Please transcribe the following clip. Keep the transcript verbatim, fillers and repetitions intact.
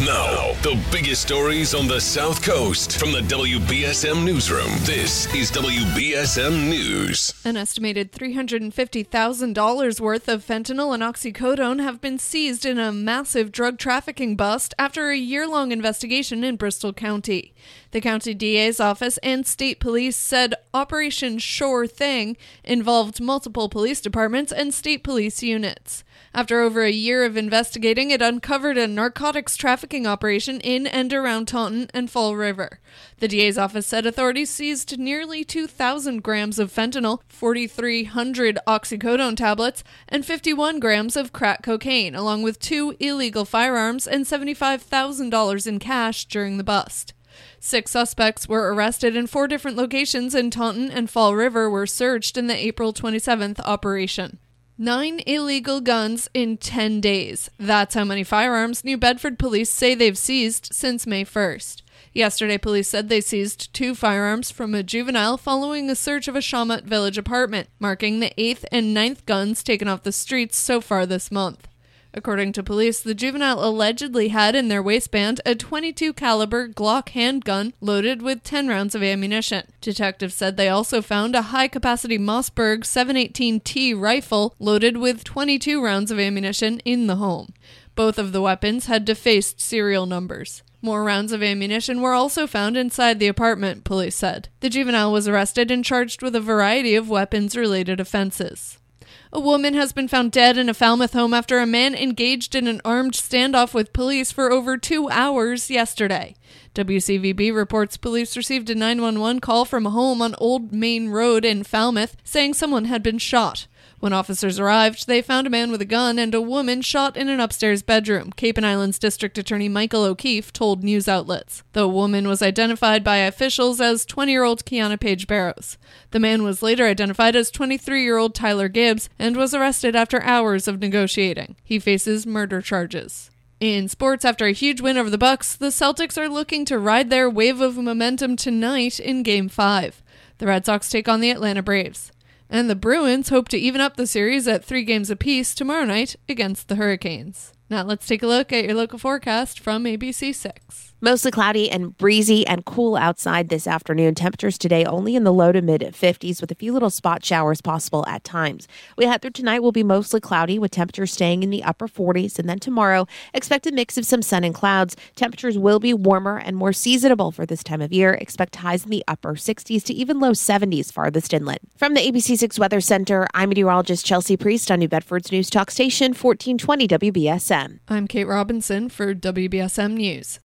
Now, the biggest stories on the South Coast from the W B S M Newsroom. This is W B S M News. An estimated three hundred fifty thousand dollars worth of fentanyl and oxycodone have been seized in a massive drug trafficking bust after a year-long investigation in Bristol County. The county D A's office and state police said Operation Sure Thing involved multiple police departments and state police units. After over a year of investigating, it uncovered a narcotics trafficking operation in and around Taunton and Fall River. The D A's office said authorities seized nearly two thousand grams of fentanyl, four thousand three hundred oxycodone tablets, and fifty-one grams of crack cocaine, along with two illegal firearms and seventy-five thousand dollars in cash during the bust. Six suspects were arrested in four different locations in Taunton and Fall River were searched in the April twenty-seventh operation. Nine illegal guns in ten days. That's how many firearms New Bedford police say they've seized since May first. Yesterday, police said they seized two firearms from a juvenile following a search of a Shawmut Village apartment, marking the eighth and ninth guns taken off the streets so far this month. According to police, the juvenile allegedly had in their waistband a twenty-two caliber Glock handgun loaded with ten rounds of ammunition. Detectives said they also found a high-capacity Mossberg seven eighteen T rifle loaded with twenty-two rounds of ammunition in the home. Both of the weapons had defaced serial numbers. More rounds of ammunition were also found inside the apartment, police said. The juvenile was arrested and charged with a variety of weapons-related offenses. A woman has been found dead in a Falmouth home after a man engaged in an armed standoff with police for over two hours yesterday. W C V B reports police received a nine one one call from a home on Old Main Road in Falmouth saying someone had been shot. When officers arrived, they found a man with a gun and a woman shot in an upstairs bedroom, Cape and Islands District Attorney Michael O'Keefe told news outlets. The woman was identified by officials as twenty-year-old Kiana Page Barrows. The man was later identified as twenty-three-year-old Tyler Gibbs and was arrested after hours of negotiating. He faces murder charges. In sports, after a huge win over the Bucks, the Celtics are looking to ride their wave of momentum tonight in Game five. The Red Sox take on the Atlanta Braves. And the Bruins hope to even up the series at three games apiece tomorrow night against the Hurricanes. Now let's take a look at your local forecast from A B C six. Mostly cloudy and breezy and cool outside this afternoon. Temperatures today only in the low to mid fifties with a few little spot showers possible at times. We head through tonight will be mostly cloudy with temperatures staying in the upper forties. And then tomorrow, expect a mix of some sun and clouds. Temperatures will be warmer and more seasonable for this time of year. Expect highs in the upper sixties to even low seventies farthest inland. From the A B C six Weather Center, I'm meteorologist Chelsea Priest on New Bedford's News Talk Station, fourteen twenty W B S M. I'm Kate Robinson for W B S M News.